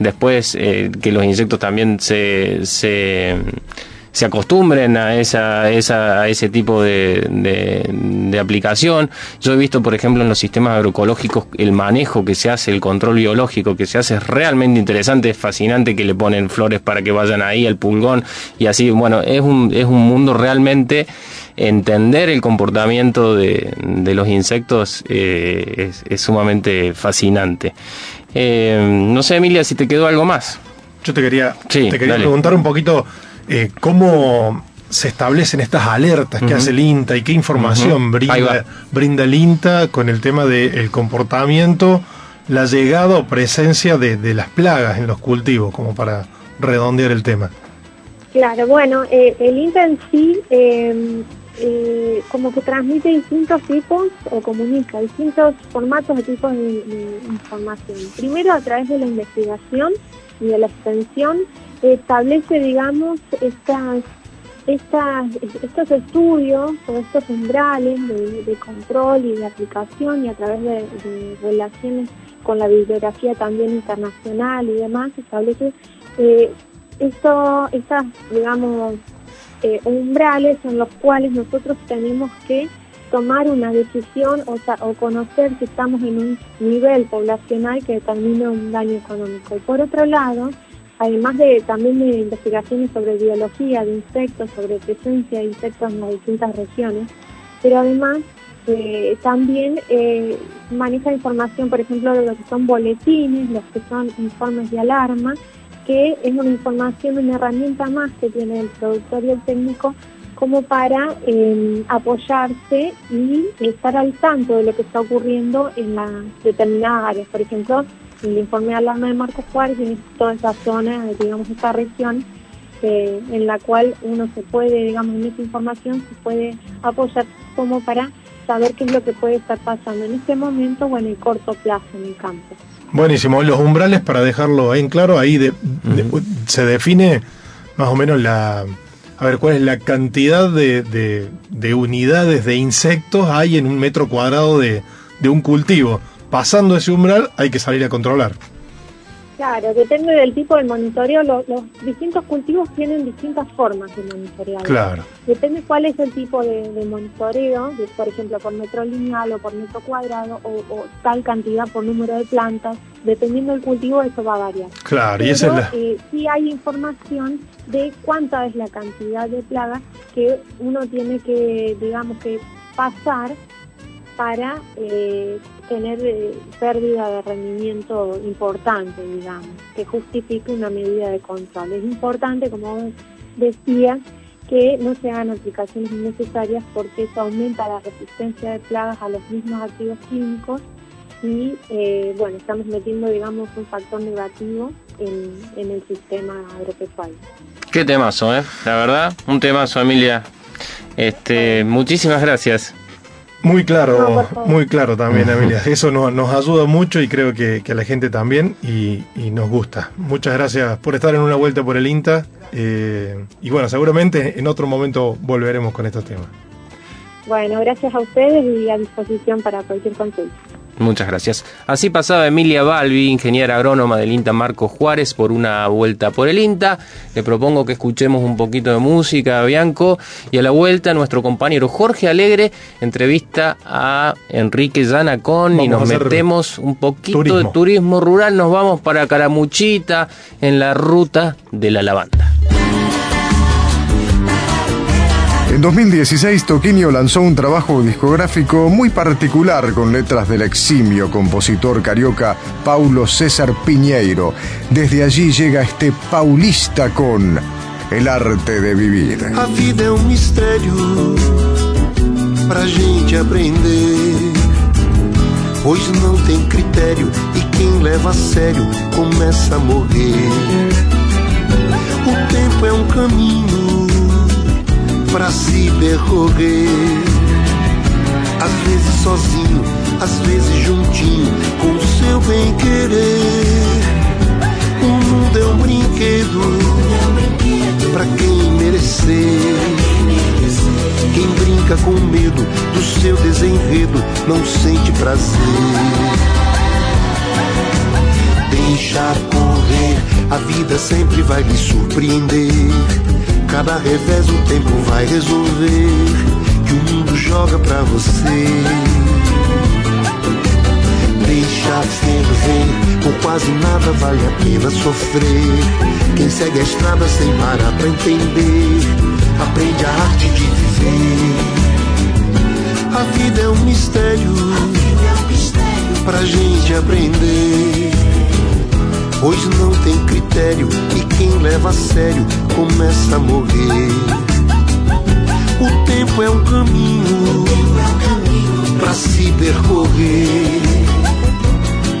Después que los insectos también se acostumbren a ese tipo de aplicación. Yo he visto, por ejemplo, en los sistemas agroecológicos el manejo que se hace, el control biológico que se hace es realmente interesante, es fascinante, que le ponen flores para que vayan ahí al pulgón y así. Bueno, es un mundo realmente. Entender el comportamiento de los insectos es sumamente fascinante. No sé, Emilia, si te quedó algo más. Yo te quería preguntar un poquito cómo se establecen estas alertas que hace el INTA y qué información brinda el INTA con el tema del comportamiento, la llegada o presencia de las plagas en los cultivos, como para redondear el tema. Claro, bueno, el INTA en sí como que transmite distintos tipos o comunica distintos formatos o tipos de información. Primero, a través de la investigación y de la extensión, establece, digamos, estos estudios o estos umbrales de control y de aplicación, y a través de relaciones con la bibliografía también internacional y demás, establece estas, digamos, umbrales en los cuales nosotros tenemos que tomar una decisión o conocer si estamos en un nivel poblacional que determina un daño económico. Y por otro lado, además también de investigaciones sobre biología de insectos, sobre presencia de insectos en las distintas regiones, pero además también maneja información, por ejemplo, de lo que son boletines, los que son informes de alarma, que es una información, una herramienta más que tiene el productor y el técnico como para apoyarse y estar al tanto de lo que está ocurriendo en las determinadas áreas. Por ejemplo, el informe de alarma de Marcos Juárez en toda esa zona, digamos, esta región en la cual uno se puede, digamos, en esa información se puede apoyar como para saber qué es lo que puede estar pasando en este momento o en el corto plazo en el campo. Buenísimo, los umbrales, para dejarlo en claro, ahí se define más o menos cuál es la cantidad de unidades de insectos hay en un metro cuadrado de un cultivo. Pasando ese umbral hay que salir a controlar. Claro, depende del tipo de monitoreo, los distintos cultivos tienen distintas formas de monitorear. Claro. Depende cuál es el tipo de monitoreo, por ejemplo, por metro lineal o por metro cuadrado o tal cantidad por número de plantas. Dependiendo del cultivo eso va a variar. Claro. Pero, y esa es sí hay información de cuánta es la cantidad de plagas que uno tiene que, digamos, que pasar para tener pérdida de rendimiento importante, digamos, que justifique una medida de control. Es importante, como vos decías, que no se hagan aplicaciones innecesarias porque eso aumenta la resistencia de plagas a los mismos activos químicos y, estamos metiendo, digamos, un factor negativo en el sistema agropecuario. Qué temazo, la verdad, un temazo, Emilia. Muchísimas gracias. Muy claro, no, muy claro también, Emilia. Eso nos ayuda mucho y creo que a la gente también y nos gusta. Muchas gracias por estar en una vuelta por el INTA. Seguramente en otro momento volveremos con estos temas. Bueno, gracias a ustedes y a disposición para cualquier consulta. Muchas gracias. Así pasaba Emilia Balbi, ingeniera agrónoma del INTA Marcos Juárez, por una vuelta por el INTA. Le propongo que escuchemos un poquito de música, Bianco, y a la vuelta nuestro compañero Jorge Alegre entrevista a Enrique Yanacón y nos metemos un poquito de turismo rural. Nos vamos para Calamuchita en la ruta de la lavanda. En 2016, Toquinho lanzó un trabajo discográfico muy particular con letras del eximio compositor carioca Paulo César Pinheiro. Desde allí llega este paulista con El Arte de Vivir. A vida é um mistério pra gente aprender, pois não tem critério e quem leva a sério começa a morrer. O tempo é um caminho pra se percorrer, às vezes sozinho, às vezes juntinho, com o seu bem querer. O mundo é um brinquedo, pra quem merecer. Quem brinca com medo do seu desenredo não sente prazer. Deixa correr, a vida sempre vai lhe surpreender. Cada revés o tempo vai resolver, que o mundo joga pra você. Deixa ferver, por quase nada vale a pena sofrer. Quem segue a estrada sem parar pra entender, aprende a arte de viver. A vida é um mistério, pra gente aprender. Hoje não tem critério, e quem leva a sério começa a morrer. O tempo é um caminho pra se percorrer.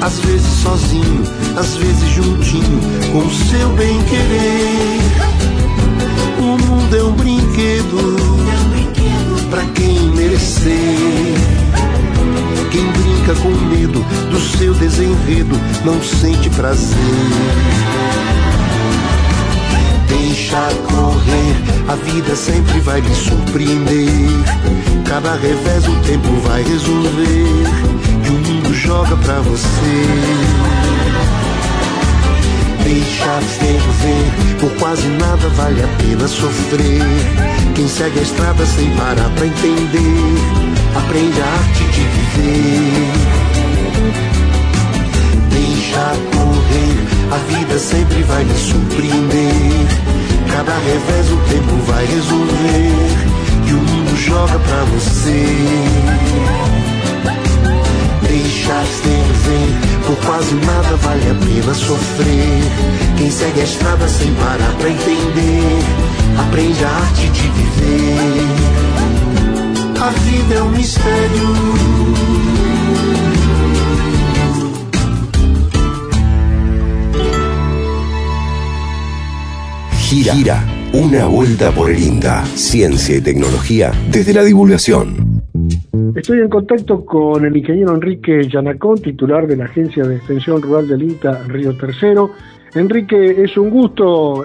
Às vezes sozinho, às vezes juntinho, com o seu bem querer. O mundo é um brinquedo pra quem merecer. Quem brinca com medo do seu desenredo não sente prazer. Deixa correr, a vida sempre vai lhe surpreender. Cada revés o tempo vai resolver, que o mundo joga pra você. Deixa ferver, por quase nada vale a pena sofrer. Quem segue a estrada sem parar pra entender, aprende a arte de viver. Deixa correr, a vida sempre vai lhe surpreender. Cada revés o tempo vai resolver, e o mundo joga pra você. Deixa ferver, por quase nada vale a pena sofrer. Quem segue a estrada sem parar pra entender, aprende a arte de viver. A vida é um mistério. Gira, gira, una vuelta por el INTA. Ciencia y tecnología desde la divulgación. Estoy en contacto con el ingeniero Enrique Yanacón, titular de la Agencia de Extensión Rural del INTA Río Tercero. Enrique, es un gusto,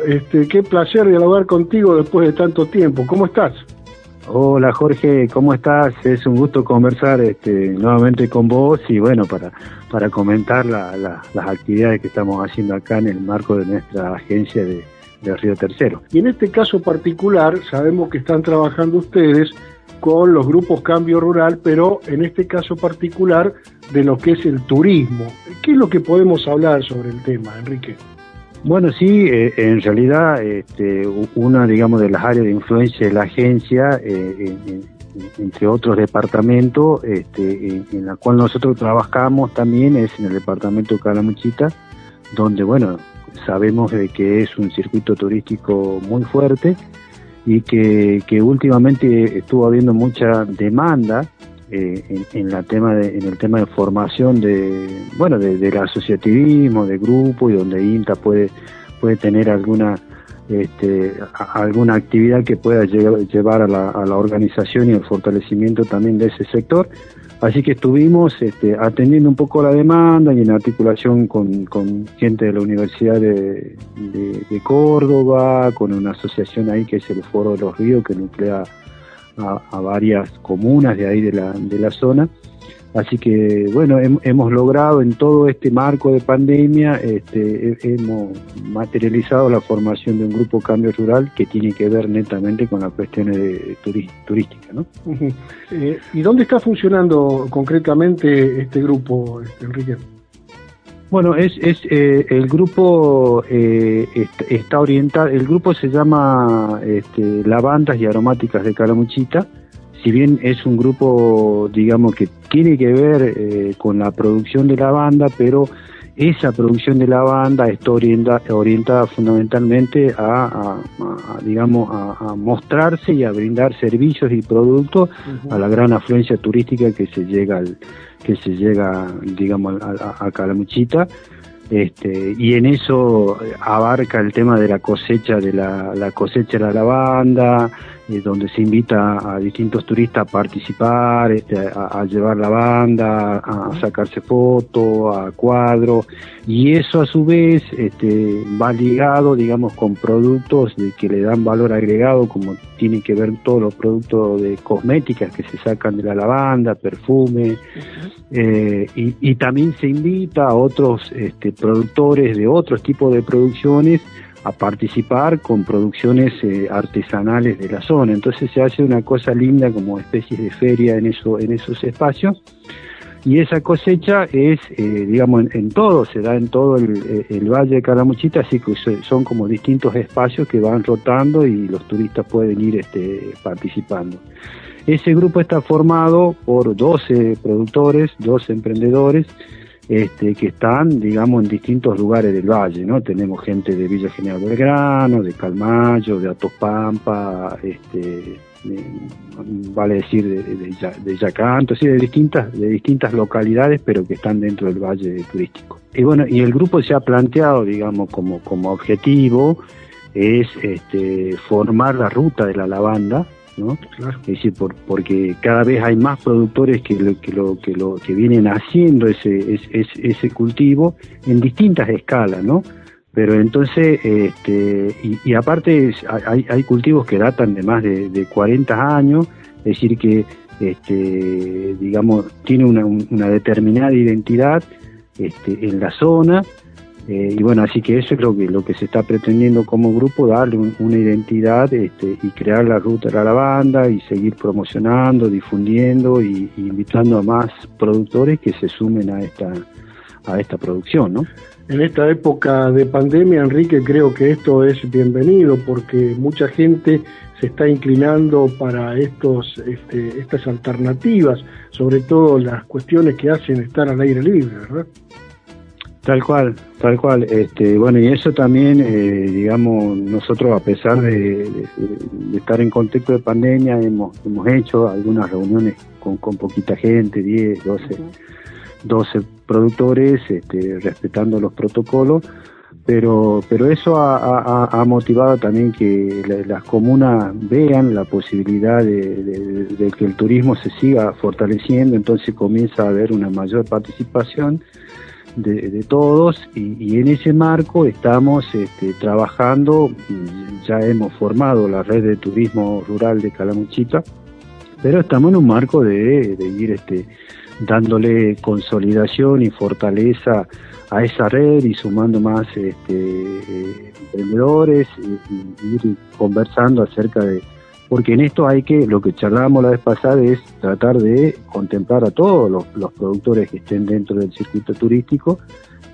qué placer dialogar contigo después de tanto tiempo. ¿Cómo estás? Hola Jorge, ¿cómo estás? Es un gusto conversar nuevamente con vos y bueno, para comentar las actividades que estamos haciendo acá en el marco de nuestra agencia de Río Tercero. Y en este caso particular sabemos que están trabajando ustedes con los grupos Cambio Rural, pero en este caso particular de lo que es el turismo. ¿Qué es lo que podemos hablar sobre el tema, Enrique? Bueno, sí, en realidad una, digamos, de las áreas de influencia de la agencia, entre otros departamentos, en la cual nosotros trabajamos también es en el departamento Calamuchita, donde, bueno, sabemos que es un circuito turístico muy fuerte y que últimamente estuvo habiendo mucha demanda en el tema de formación del asociativismo, de grupo, y donde INTA puede tener alguna actividad que pueda llevar a la organización y el fortalecimiento también de ese sector. Así que estuvimos atendiendo un poco la demanda y en articulación con gente de la Universidad de Córdoba, con una asociación ahí que es el Foro de los Ríos, que nuclea a varias comunas de ahí de la zona. Así que bueno, hemos logrado en todo este marco de pandemia, hemos materializado la formación de un grupo Cambio Rural que tiene que ver netamente con las cuestiones turísticas, ¿no? Uh-huh. ¿Y dónde está funcionando concretamente este grupo, Enrique? Bueno, es el grupo está orientado. El grupo se llama Lavandas y Aromáticas de Calamuchita. Si bien es un grupo, digamos, que tiene que ver con la producción de lavanda, pero esa producción de lavanda está orientada fundamentalmente a mostrarse y a brindar servicios y productos. Uh-huh. A la gran afluencia turística que se llega a Calamuchita, y en eso abarca el tema de la cosecha de la lavanda, donde se invita a distintos turistas a participar, a llevar la banda, a sacarse fotos, a cuadros, y eso a su vez va ligado, digamos, con productos que le dan valor agregado, como tienen que ver todos los productos de cosméticas que se sacan de la lavanda, perfume, y también se invita a otros productores de otros tipos de producciones a participar con producciones artesanales de la zona. Entonces se hace una cosa linda como especie de feria en esos espacios, y esa cosecha es, digamos, en todo, se da en todo el Valle de Calamuchita, así que son como distintos espacios que van rotando y los turistas pueden ir participando. Ese grupo está formado por 12 productores, 12 emprendedores, que están, digamos, en distintos lugares del valle, ¿no? Tenemos gente de Villa General Belgrano, de Calmayo, de Atopampa, vale decir de Yacanto, sí, de distintas localidades, pero que están dentro del valle turístico. Y bueno, y el grupo se ha planteado, digamos, como objetivo es formar la ruta de la lavanda, ¿no? Claro. Es decir, porque cada vez hay más productores que vienen haciendo ese cultivo en distintas escalas, ¿no? Pero entonces, y aparte hay cultivos que datan de más de 40 años, es decir que, digamos, tiene una determinada identidad en la zona. Y bueno, así que eso es lo que se está pretendiendo como grupo, darle una identidad y crear la ruta de la lavanda y seguir promocionando, difundiendo y invitando a más productores que se sumen a esta producción, ¿no? En esta época de pandemia, Enrique, creo que esto es bienvenido porque mucha gente se está inclinando para estas alternativas, sobre todo las cuestiones que hacen estar al aire libre, ¿verdad? Tal cual. Bueno, y eso también, digamos, nosotros a pesar de estar en contexto de pandemia, hemos hecho algunas reuniones con poquita gente, 10, 12 productores, respetando los protocolos, pero eso ha motivado también que las comunas vean la posibilidad de que el turismo se siga fortaleciendo, entonces comienza a haber una mayor participación de todos, y en ese marco estamos trabajando. Ya hemos formado la red de turismo rural de Calamuchita, pero estamos en un marco de ir dándole consolidación y fortaleza a esa red y sumando más emprendedores y ir conversando acerca de, porque en esto hay que, lo que charlábamos la vez pasada es tratar de contemplar a todos los productores que estén dentro del circuito turístico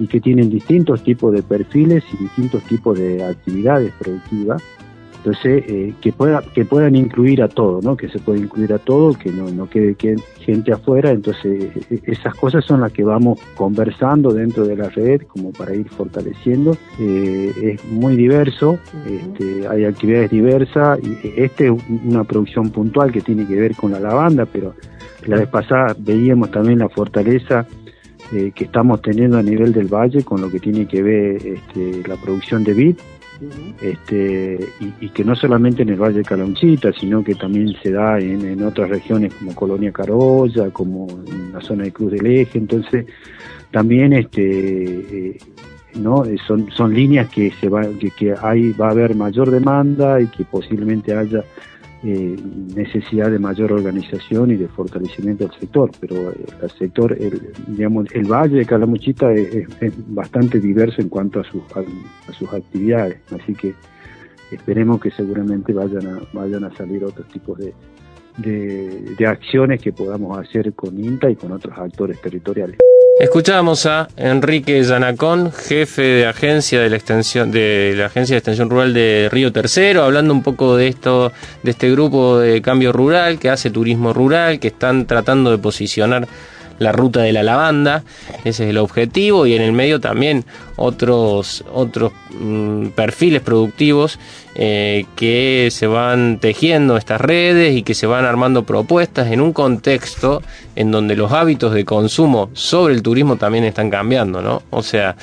y que tienen distintos tipos de perfiles y distintos tipos de actividades productivas. Entonces, que puedan incluir a todos, ¿no? Que se pueda incluir a todos, que no quede gente afuera. Entonces, esas cosas son las que vamos conversando dentro de la red como para ir fortaleciendo. Es muy diverso, hay actividades diversas. Es una producción puntual que tiene que ver con la lavanda, pero la vez pasada veíamos también la fortaleza que estamos teniendo a nivel del valle con lo que tiene que ver la producción de vid. Y que no solamente en el Valle de Calamuchita, sino que también se da en otras regiones como Colonia Carolla, como en la zona de Cruz del Eje. Entonces también ¿no? son líneas que va a haber mayor demanda y que posiblemente haya necesidad de mayor organización y de fortalecimiento del sector, pero el sector, digamos, el Valle de Calamuchita es bastante diverso en cuanto a sus actividades, así que esperemos que seguramente vayan a salir otros tipos de acciones que podamos hacer con INTA y con otros actores territoriales. Escuchamos a Enrique Yanacón, jefe de agencia de la Agencia de Extensión Rural de Río Tercero, hablando un poco de este grupo de cambio rural que hace turismo rural, que están tratando de posicionar la ruta de la lavanda. Ese es el objetivo, y en el medio también otros perfiles productivos que se van tejiendo estas redes y que se van armando propuestas en un contexto en donde los hábitos de consumo sobre el turismo también están cambiando, ¿no? O sea,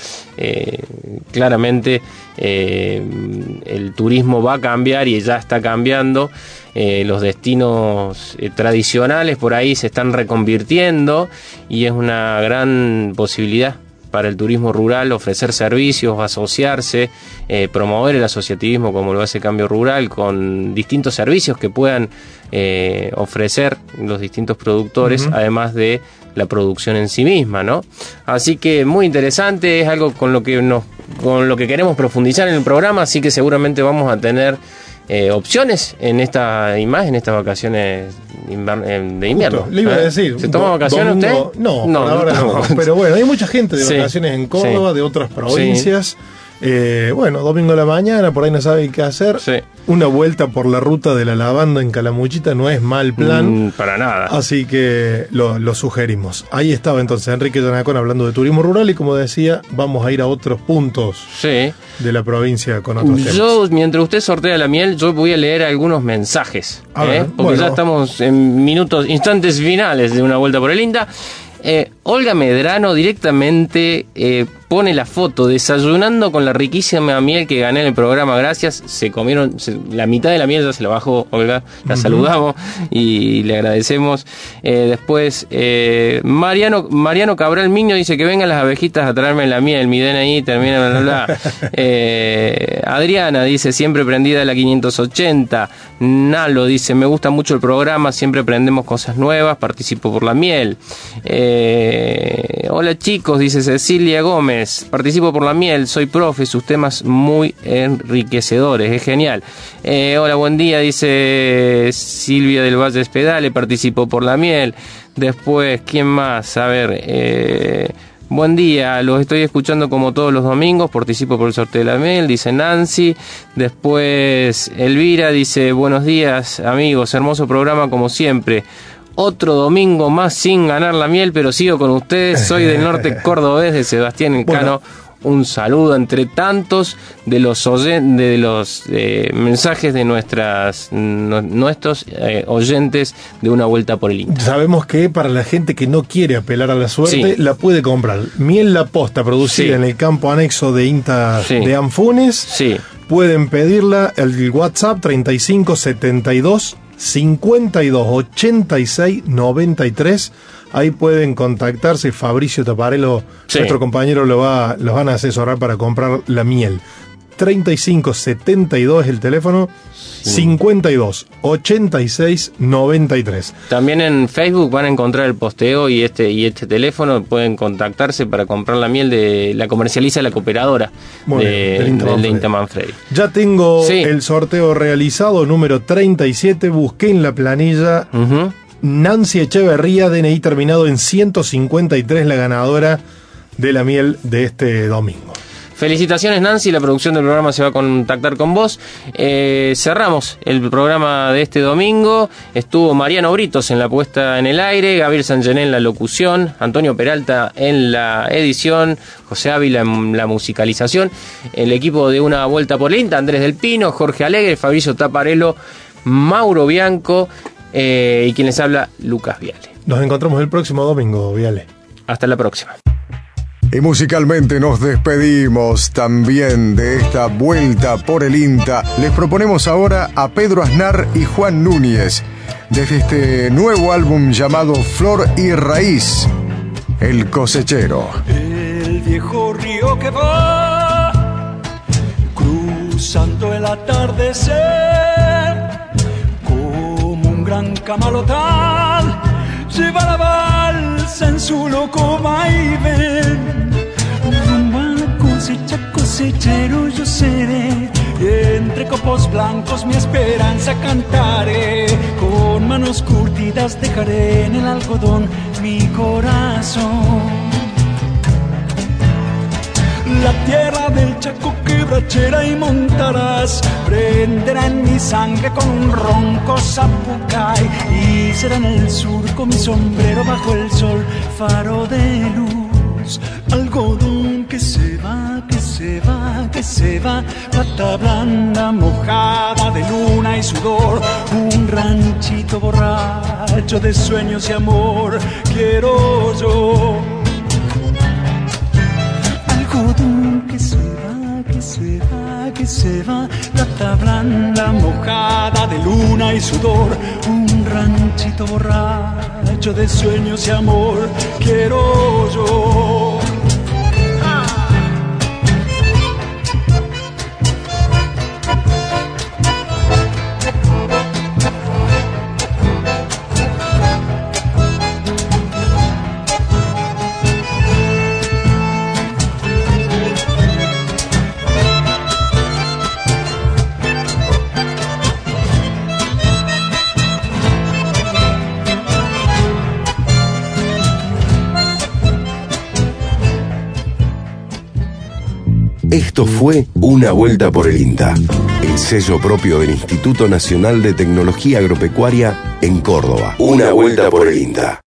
claramente el turismo va a cambiar y ya está cambiando. los destinos tradicionales por ahí se están reconvirtiendo y es una gran posibilidad para el turismo rural ofrecer servicios, asociarse, promover el asociativismo como lo hace Cambio Rural con distintos servicios que puedan ofrecer los distintos productores, uh-huh, además de la producción en sí misma, ¿no? Así que muy interesante, es algo con lo que queremos profundizar en el programa, así que seguramente vamos a tener opciones en esta imagen, estas vacaciones de invierno. Justo, le iba a decir. ¿Se toma vacaciones usted? No, ahora no. Pero bueno, hay mucha gente de vacaciones en Córdoba, de otras provincias. Sí. Bueno, domingo a la mañana, por ahí no saben qué hacer. Sí. Una vuelta por la ruta de la lavanda en Calamuchita no es mal plan. Para nada. Así que lo sugerimos. Ahí estaba entonces Enrique Yanacón hablando de turismo rural y como decía, vamos a ir a otros puntos de la provincia con otros temas. Yo, mientras usted sortea la miel, yo voy a leer algunos mensajes. A ver, porque ya estamos en instantes finales de una vuelta por el INTA. Olga Medrano directamente pone la foto desayunando con la riquísima miel que gané en el programa. Gracias, se comieron la mitad de la miel, ya se la bajó Olga, la saludamos y le agradecemos. Después Mariano Cabral Miño dice que vengan las abejitas a traerme la miel, mi DNI termina bla. Adriana dice siempre prendida la 580. Nalo dice me gusta mucho el programa, siempre aprendemos cosas nuevas, participo por la miel. Hola chicos, dice Cecilia Gómez, participo por la miel, soy profe, sus temas muy enriquecedores, es genial. Hola, buen día, dice Silvia del Valle Espedale, participo por la miel. Después, ¿quién más? A ver, buen día, los estoy escuchando como todos los domingos, participo por el sorteo de la miel, dice Nancy. Después Elvira dice, buenos días amigos, hermoso programa como siempre. Otro domingo más sin ganar la miel, pero sigo con ustedes. Soy del norte cordobés, de Sebastián Elcano. Un saludo entre tantos de los mensajes de nuestros oyentes de una vuelta por el INTA. Sabemos que para la gente que no quiere apelar a la suerte, la puede comprar. Miel La Posta, producida en el campo anexo de INTA de Anfunes. Sí. Pueden pedirla al WhatsApp 3572 52 86 93. Ahí pueden contactarse. Fabricio Taparello, nuestro compañero, los van a asesorar para comprar la miel. 3572 el teléfono, 52 86 93. También en Facebook van a encontrar el posteo y este teléfono pueden contactarse para comprar la miel de la comercializa la cooperadora del INTA Manfredi. Ya tengo el sorteo realizado, número 37, busqué en la planilla Nancy Echeverría, DNI terminado en 153, la ganadora de la miel de este domingo. Felicitaciones Nancy, la producción del programa se va a contactar con vos. Cerramos el programa de este domingo. Estuvo Mariano Britos en la puesta en el aire, Gabriel Sangené en la locución, Antonio Peralta en la edición, José Ávila en la musicalización, el equipo de Una Vuelta por el INTA, Andrés del Pino, Jorge Alegre, Fabricio Taparello, Mauro Bianco y quien les habla, Lucas Viale. Nos encontramos el próximo domingo, Viale. Hasta la próxima. Y musicalmente nos despedimos también de esta vuelta por el INTA. Les proponemos ahora a Pedro Aznar y Juan Núñez desde este nuevo álbum llamado Flor y Raíz, El Cosechero. El viejo río que va cruzando el atardecer como un gran camalotal lleva la balsa en su loco vaivén. Rumba cosecha, cosechero yo seré, entre copos blancos mi esperanza cantaré, con manos curtidas dejaré en el algodón mi corazón. La tierra del Chaco, quebrachera y montarás, prenderá en mi sangre con un ronco zapucay, y será en el surco mi sombrero bajo el sol, faro de luz, algodón que se va, que se va, que se va, plata blanda mojada de luna y sudor, un ranchito borracho de sueños y amor, quiero yo. Algodón que se va, que se va la tablanda mojada de luna y sudor, un ranchito borracho de sueños y amor quiero yo. Esto fue Una Vuelta por el INTA, el sello propio del Instituto Nacional de Tecnología Agropecuaria en Córdoba. Una Vuelta por el INTA.